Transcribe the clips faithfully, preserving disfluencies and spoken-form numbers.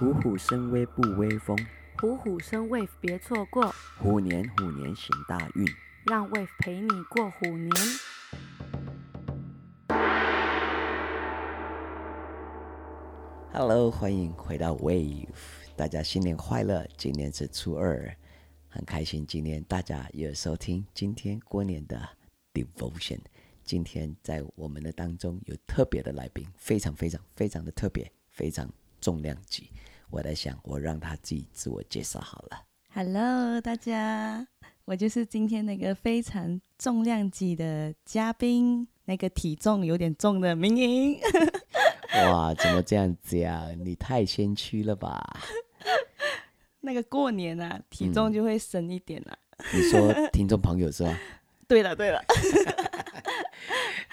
虎虎生威不威风，虎虎生 W A V 别错过，虎年虎年行大运，让 W A V 陪你过虎年。Hello， 欢迎回到 W A V， 大家新年快乐！今天是初二，很开心，今天大家也收听今天过年的 Devotion。今天在我们的当中有特别的来宾，非常非常非常的特别，非常重量级。我在想，我让他自己自我介绍好了。Hello， 大家，我就是今天那个非常重量级的嘉宾，那个体重有点重的明莹。哇，怎么这样讲？你太谦虚了吧？那个过年啊，体重就会省一点啦、啊嗯。你说听众朋友是吧？对了对了。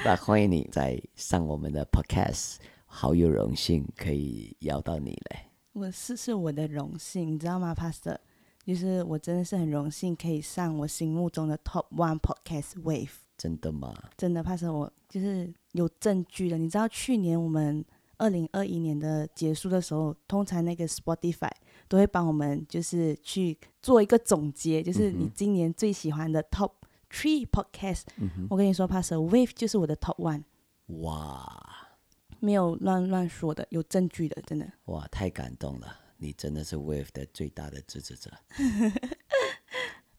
那欢迎你再上我们的 podcast， 好有荣幸可以邀到你嘞。我是是我的荣幸，你知道吗 ，Pastor？ 就是我真的是很荣幸可以上我心目中的 top one podcast W A V。真的吗？真的 ，Pastor， 我就是。有证据的，你知道去年我们二零二一年的结束的时候，通常那个 Spotify 都会帮我们就是去做一个总结，就是你今年最喜欢的 Top Three Podcast、嗯。我跟你说 ，Pastor W A V 就是我的 Top One。哇，没有乱乱说的，有证据的，真的。哇，太感动了，你真的是 W A V 的最大的支持者。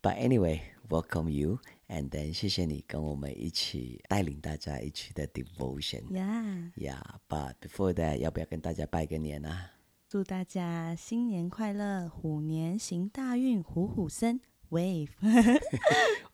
But anyway, welcome you.And then 谢谢你跟我们一起带领大家一起的 devotion。Yeah. Yeah. But before that， 要不要跟大家拜个年啊？祝大家新年快乐，虎年行大运，虎虎生 W A V。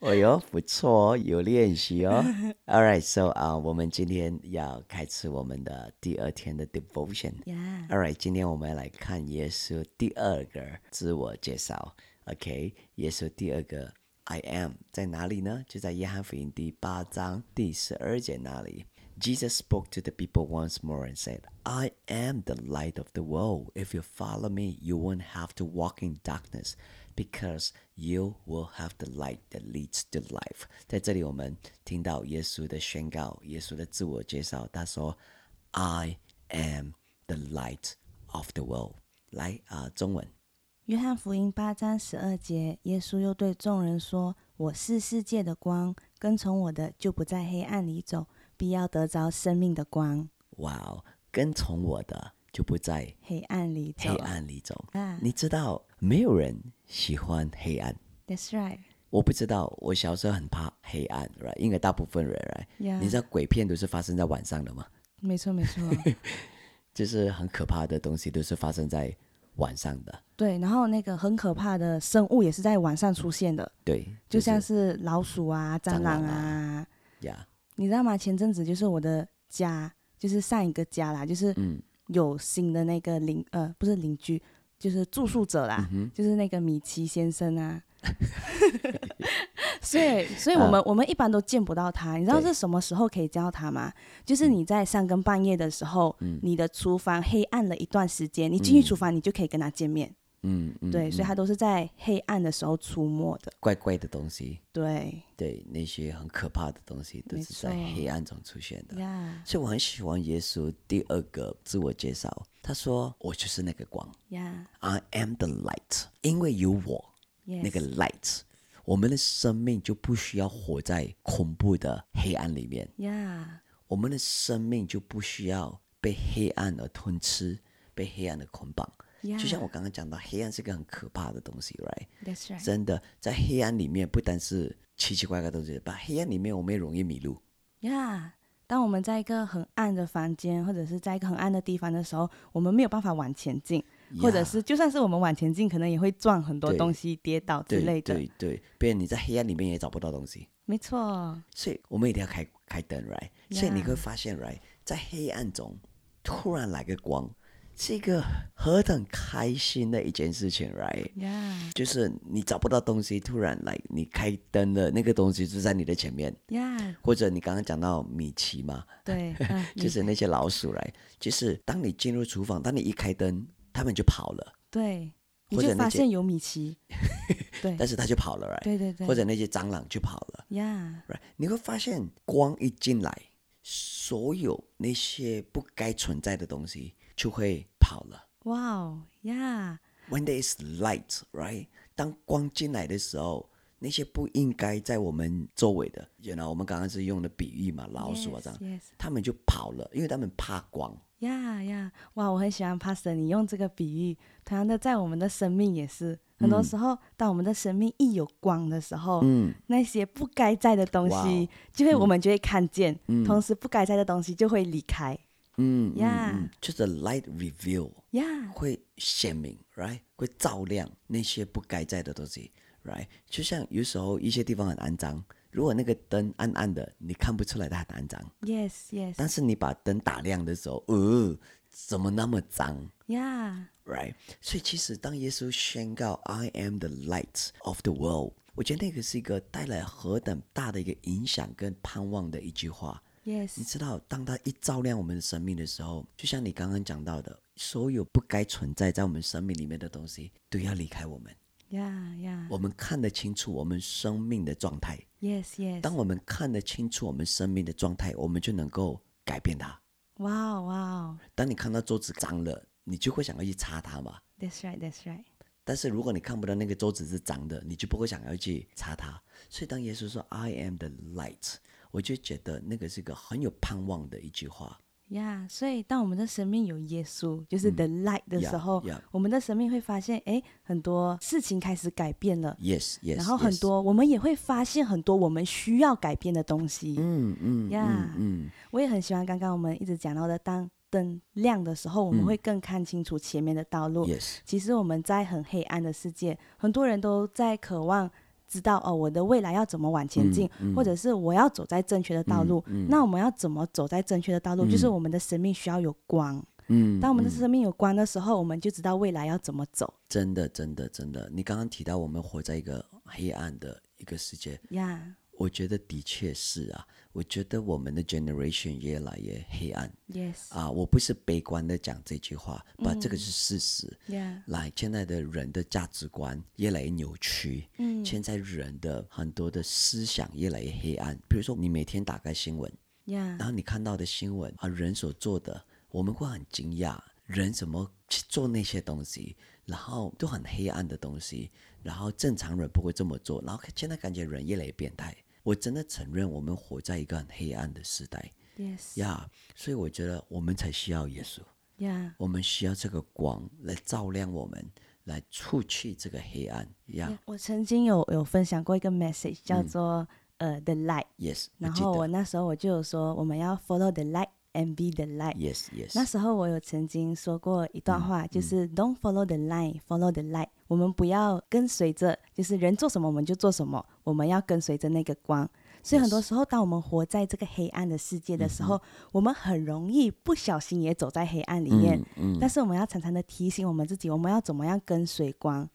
哎呦，不错哦，有练习哦。All right, so 啊、uh, ，我们今天要开始我们的第二天的 devotion。Yeah. All right， 今天我们来看耶稣第二个自我介绍。OK， 耶稣第二个。I am 在哪里呢？就在约翰福音第八章第十二节那里。Jesus spoke to the people once more and said, "I am the light of the world. If you follow me, you won't have to walk in darkness, because you will have the light that leads to life." 在这里，我们听到耶稣的宣告，耶稣的自我介绍。他说 ，I am the light of the world. 来啊、呃，中文。约翰福音八章十二节，耶稣又对众人说：“我是世界的光，跟从我的就不在黑暗里走，必要得着生命的光。”哇，跟从我的就不在黑暗里走。黑暗里走，啊、你知道没有人喜欢黑暗。That's right。我不知道，我小时候很怕黑暗， right? 因为大部分人， right? yeah. 你知道鬼片都是发生在晚上的吗？没错，没错，就是很可怕的东西都是发生在。晚上的对，然后那个很可怕的生物也是在晚上出现的，对，就是、就像是老鼠啊、蟑螂啊，呀、啊， yeah. 你知道吗？前阵子就是我的家，就是上一个家啦，就是有新的那个邻、嗯、呃，不是邻居，就是住宿者啦，嗯、就是那个米奇先生啊，所以，所以我们、啊、我们一般都见不到他，你知道是什么时候可以见到他吗？就是你在三更半夜的时候、嗯，你的厨房黑暗了一段时间，你进去厨房，你就可以跟他见面。嗯，对，嗯、所以他都是在黑暗的时候出没的。怪怪的东西，对对，那些很可怕的东西都是在黑暗中出现的。Yeah. 所以我很喜欢耶稣第二个自我介绍，他说：“我就是那个光。Yeah. I am the light， 因为有我、yes. 那个 light。”我们的生命就不需要活在恐怖的黑暗里面、yeah. 我们的生命就不需要被黑暗而吞吃，被黑暗的捆绑、yeah. 就像我刚刚讲到，黑暗是个很可怕的东西 right? That's right. 真的在黑暗里面不单是奇奇怪怪的东西，把黑暗里面我们也容易迷路、yeah. 当我们在一个很暗的房间，或者是在一个很暗的地方的时候，我们没有办法往前进，或者是就算是我们往前进，可能也会撞很多东西，跌倒之类的，对对，不然你在黑暗里面也找不到东西，没错，所以我们一定要 开, 开灯 right、yeah. 所以你会发现 right 在黑暗中突然来个光是一个何等开心的一件事情 right、yeah. 就是你找不到东西，突然来你开灯了，那个东西就在你的前面、yeah. 或者你刚刚讲到米奇嘛，对，啊、就是那些老鼠 right 就是当你进入厨房，当你一开灯他们就跑了，对，你就发现有米奇，对，但是他就跑了 right? 对对对，或者那些蟑螂就跑了 yeah、right? 你会发现光一进来，所有那些不该存在的东西就会跑了， Wow, yeah. When there is light, right? 当光进来的时候，那些不应该在我们周围的，you know, 我们刚刚是用的比喻嘛，老鼠啊这样， yes, yes. 他们就跑了，因为他们怕光。呀呀，哇！我很喜欢 Pastor 你用这个比喻，同样的在我们的生命也是，很多时候、嗯、当我们的生命一有光的时候、嗯、那些不该在的东西就会、嗯、我们就会看见、嗯、同时不该在的东西就会离开。嗯，呀、yeah. 嗯，就是 light reveal， 呀、yeah. 会显明 ，right， 会照亮那些不该在的东西 ，right。就像有时候一些地方很肮脏，如果那个灯暗暗的，你看不出来它很肮脏。Yes, yes。但是你把灯打亮的时候，呃，怎么那么脏 ？Yeah, right。所以其实当耶稣宣告 "I am the light of the world"， 我觉得那个是一个带来何等大的一个影响跟盼望的一句话。Yes. 你知道当它一照亮我们的生命的时候，就像你刚刚讲到的，所有不该存在在我们生命里面的东西都要离开我们。 yeah, yeah. 我们看得清楚我们生命的状态。 yes, yes. 当我们看得清楚我们生命的状态，我们就能够改变它。哇哇！当你看到桌子脏了，你就会想要去擦它嘛。 That's right, that's right. 但是如果你看不到那个桌子是脏的，你就不会想要去擦它。所以当耶稣说 I am the light，我就觉得那个是一个很有盼望的一句话。呀、yeah, ，所以当我们的生命有耶稣，就是 the light 的时候，嗯 yeah, yeah. 我们的生命会发现，哎，很多事情开始改变了。Yes, yes. 然后很多， yes. 我们也会发现很多我们需要改变的东西。嗯嗯。呀、yeah, 嗯，嗯，我也很喜欢刚刚我们一直讲到的，当灯亮的时候，我们会更看清楚前面的道路。Yes. 其实我们在很黑暗的世界，很多人都在渴望。知道、哦、我的未来要怎么往前进、嗯嗯、或者是我要走在正确的道路、嗯嗯、那我们要怎么走在正确的道路、嗯、就是我们的生命需要有光、嗯、当我们的生命有光的时候、嗯、我们就知道未来要怎么走。真的真的真的，你刚刚提到我们活在一个黑暗的一个世界、yeah. 我觉得的确是啊，我觉得我们的 generation 越来越黑暗、yes. 啊，我不是悲观的讲这句话、嗯、但这个是事实、yeah. 来，现在的人的价值观越来越扭曲、嗯、现在人的很多的思想越来越黑暗。比如说你每天打开新闻、yeah. 然后你看到的新闻、啊、人所做的，我们会很惊讶人怎么去做那些东西，然后都很黑暗的东西，然后正常人不会这么做，然后现在感觉人越来越变态。我真的承认我们活在一个很黑暗的时代。 Yes. Yeah, 所以我觉得我们才需要耶稣、yeah. 我们需要这个光来照亮我们，来除去这个黑暗、yeah. Yeah, 我曾经 有, 有分享过一个 message 叫做、嗯呃、The Light、yes, 然后我那时候我就有说我们要 follow the light and be the light、yes, yes. 那时候我有曾经说过一段话、嗯、就是 Don't follow the line, follow the light。 我们不要跟随着就是人做什么我们就做什么，我们要跟随着那个光。所以很多时候当我们活在这个黑暗的世界的时候、嗯、我们很容易不小心也走在黑暗里面、嗯嗯、但是我们要常常的提醒我们自己，我们要怎么样跟随光。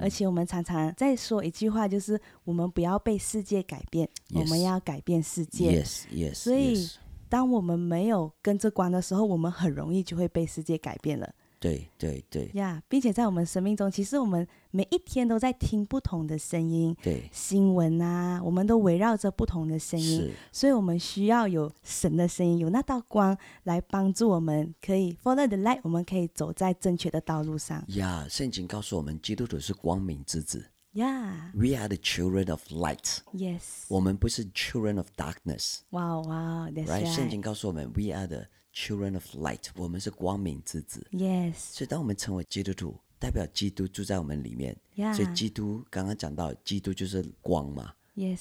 而且我们常常在说一句话，就是我们不要被世界改变、yes. 我们要改变世界、yes, yes, 所以、yes.当我们没有跟着光的时候，我们很容易就会被世界改变了。对对对、yeah, 并且在我们生命中，其实我们每一天都在听不同的声音，对新闻啊，我们都围绕着不同的声音，所以我们需要有神的声音，有那道光来帮助我们可以 follow the light， 我们可以走在正确的道路上。呀、yeah, 圣经告诉我们基督徒是光明之子。Yeah. We are the children of light. Yes. 我们不是 children of darkness. Wow, wow, that's right. 圣经告诉我们 We are the children of light. 我们是光明之子。Yes. 所以当我们成为基督徒，代表基督住在我们里面。Yeah. 所以基督刚刚讲到，基督就是光嘛。Yes.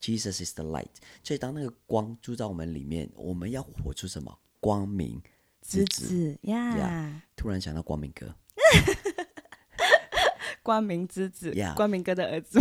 Jesus is the light. 所以当那个光住在我们里面，我们要活出什么？光明之子。之子 yeah. Yeah. 突然想到光明哥。光明之子、yeah. 光明哥的儿子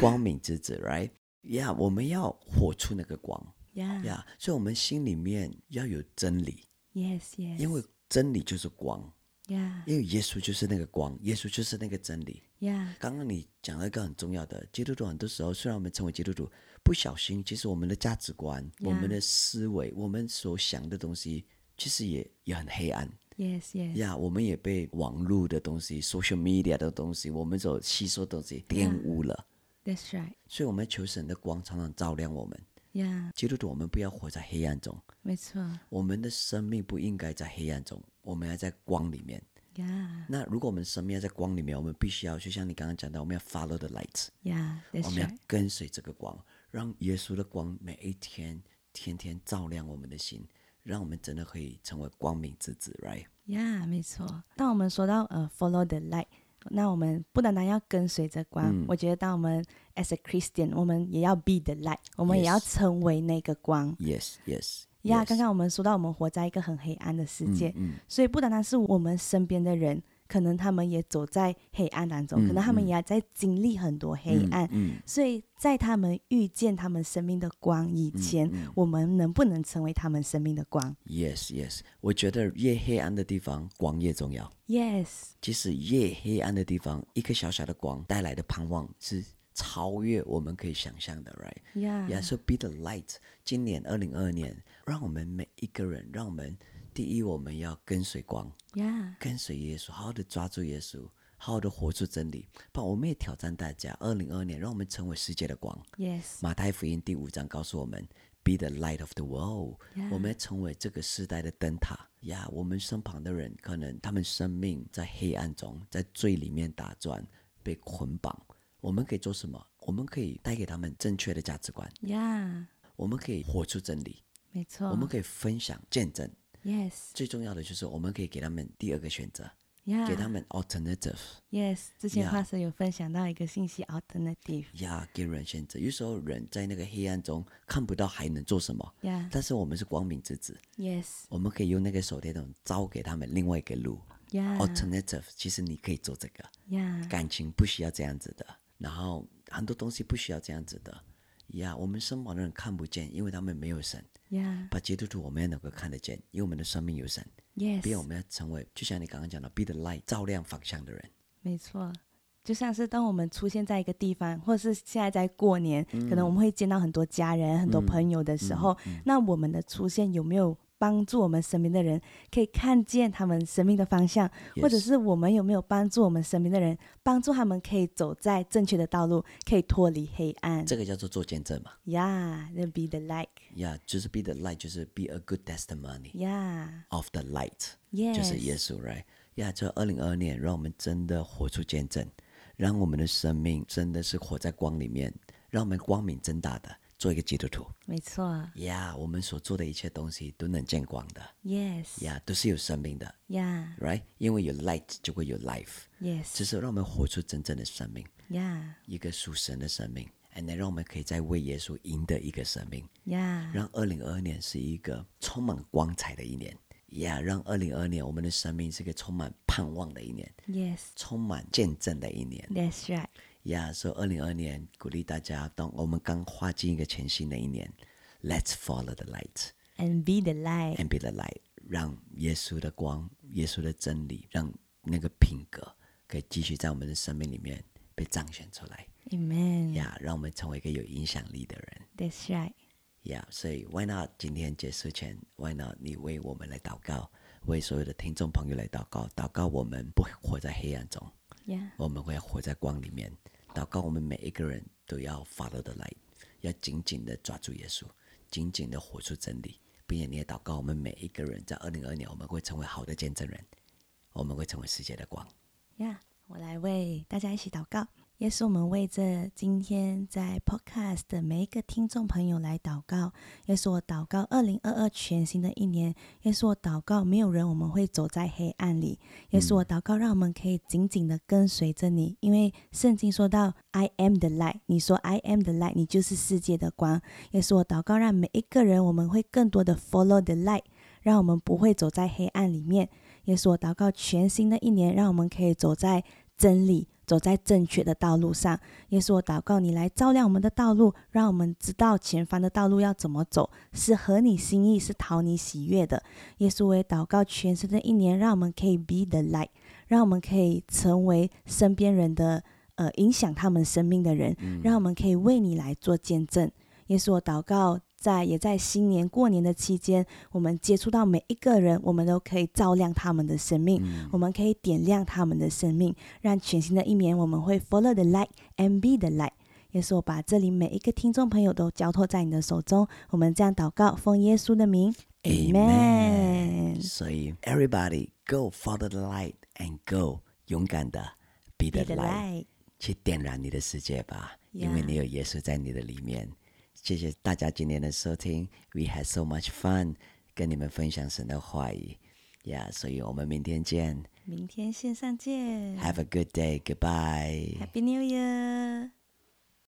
光明之子 right yeah 我们要活出那个光 yeah. Yeah, 所以我们心里面要有真理 yes yes 因为真理就是光 yeah 因为耶稣就是那个光，耶稣就是那个真理 yeah 刚刚你讲了一个很重要的，基督徒很多时候虽然我们成为基督徒，不小心其实我们的价值观、yeah. 我们的思维，我们所想的东西其实 也, 也很黑暗Yes, yes. Yeah, 我们也被网络的东西 social media 的东西，我们所吸收的东西玷污了、yeah, That's right. 所以我们求神的光常常照亮我们、yeah. 基督徒我们不要活在黑暗中，没错，我们的生命不应该在黑暗中，我们要在光里面、Yeah. 那如果我们生命在光里面，我们必须要就像你刚刚讲的，我们要 follow the light， yeah, 我们要跟随这个光，让耶稣的光每一天天天照亮我们的心，让我们真的可以成为光明之子 right yeah 没错。当我们说到、呃、follow the light， 那我们不单单要跟随着光、嗯、我觉得当我们 as a Christian 我们也要 be the light， 我们也要成为那个光 yes yes呀、yeah, yes. 刚刚我们说到我们活在一个很黑暗的世界、嗯嗯、所以不单单是我们身边的人，可能他们也走在黑暗当中、嗯、可能他们也在经历很多黑暗、嗯嗯、所以在他们遇见他们生命的光以前、嗯嗯、我们能不能成为他们生命的光 yes yes 我觉得越黑暗的地方光越重要 yes 其实越黑暗的地方一个小小的光带来的盼望是超越我们可以想象的 right yeah yeah so be the light 今年二零二二年让我们每一个人，让我们第一我们要跟随光、yeah. 跟随耶稣，好好的抓住耶稣，好好的活出真理。不然我们也挑战大家二零二二年让我们成为世界的光、yes. 马太福音第五章告诉我们 Be the light of the world、yeah. 我们要成为这个世代的灯塔、yeah, 我们身旁的人可能他们生命在黑暗中，在罪里面打转，被捆绑，我们可以做什么？我们可以带给他们正确的价值观、yeah. 我们可以活出真理，没错，我们可以分享见证、yes. 最重要的就是我们可以给他们第二个选择、yeah. 给他们 alternative yes 之前帕斯有分享到一个信息 alternative yeah 给人选择。有时候人在那个黑暗中看不到还能做什么、yeah. 但是我们是光明之子 yes 我们可以用那个手电筒照给他们另外一个路、yeah. alternative 其实你可以做这个、yeah. 感情不需要这样子的，然后很多东西不需要这样子的呀、yeah, 我们身旁的人看不见，因为他们没有神、yeah. 把基督徒我们要能够看得见，因为我们的生命有神、yes. 不然我们要成为就像你刚刚讲的 Be the light 照亮方向的人，没错。就像是当我们出现在一个地方，或是现在在过年、嗯、可能我们会见到很多家人、嗯、很多朋友的时候、嗯嗯、那我们的出现有没有帮助我们身边的人可以看见他们生命的方向、yes. 或者是我们有没有帮助我们身边的人，帮助他们可以走在正确的道路，可以脱离黑暗，这个叫做做见证嘛 Yeah then be the light Yeah 就是 be the light 就是 be a good testimony Yeah of the light、yes. 就是耶稣 right Yeah 这二零二二年让我们真的活出见证，让我们的生命真的是活在光里面，让我们光明正大的做一个基督徒，没错呀、yeah, 我们所做的一切东西都能见光的 yes 呀、yeah, 都是有生命的呀、yeah. right 因为有 light 就会有 life yes 这是让我们活出真正的生命呀、yeah. 一个属神的生命 and then 让我们可以再为耶稣赢得一个生命呀、yeah. 让二零二二年是一个充满光彩的一年呀、yeah, 让二零二二年我们的生命是一个充满盼望的一年 yes 充满见证的一年 that's right Yeah, so 二零二二年鼓励大家，当我们刚跨进一个全新的一年 Let's follow the light And be the light And be the light 让耶稣的光，耶稣的真理，让那个品格可以继续在我们的生命里面被彰显出来 Amen Yeah, 让我们成为一个有影响力的人 That's right Yeah, 所以 why not 今天结束前 Why not 你为我们来祷告，为所有的听众朋友来祷告，祷告我们不活在黑暗中、yeah. 我们会活在光里面，祷告我们每一个人都要 follow the light， 要紧紧的抓住耶稣，紧紧的活出真理，并且你也祷告我们每一个人在二零二二年我们会成为好的见证人，我们会成为世界的光 yeah, 我来为大家一起祷告。耶稣，我们为这今天在 podcast 的每一个听众朋友来祷告。耶稣，我祷告二零二二全新的一年，耶稣，我祷告没有人我们会走在黑暗里，耶稣，我祷告让我们可以紧紧的跟随着你，因为圣经说到 I am the light， 你说 I am the light， 你就是世界的光。耶稣，我祷告让每一个人我们会更多的 follow the light， 让我们不会走在黑暗里面。耶稣，我祷告全新的一年让我们可以走在真理，走在正确的道路上。耶稣，我祷告你来照亮我们的道路，让我们知道前方的道路要怎么走，是合你心意，是讨你喜悦的。耶稣，我也祷告全新的一年让我们可以 be the light， 让我们可以成为身边人的、呃、影响他们生命的人，让我们可以为你来做见证。耶稣，我祷告在也在新年过年的期间，我们接触到每一个人，我们都可以照亮他们的生命、嗯、我们可以点亮他们的生命，让全新的一年我们会 follow the light and be the light。 耶稣，我把这里每一个听众朋友都交托在你的手中，我们这样祷告，奉耶稣的名 Amen。所以 everybody go for the light and go， 勇敢的 be the, be the light， 去点燃你的世界吧， yeah. 因为你有耶稣在你的里面。谢谢大家今天的收听， We had so much fun 跟你们分享神的话语， yeah， 所以我们明天见，明天线上见。 Have a good day， Goodbye， Happy New Year。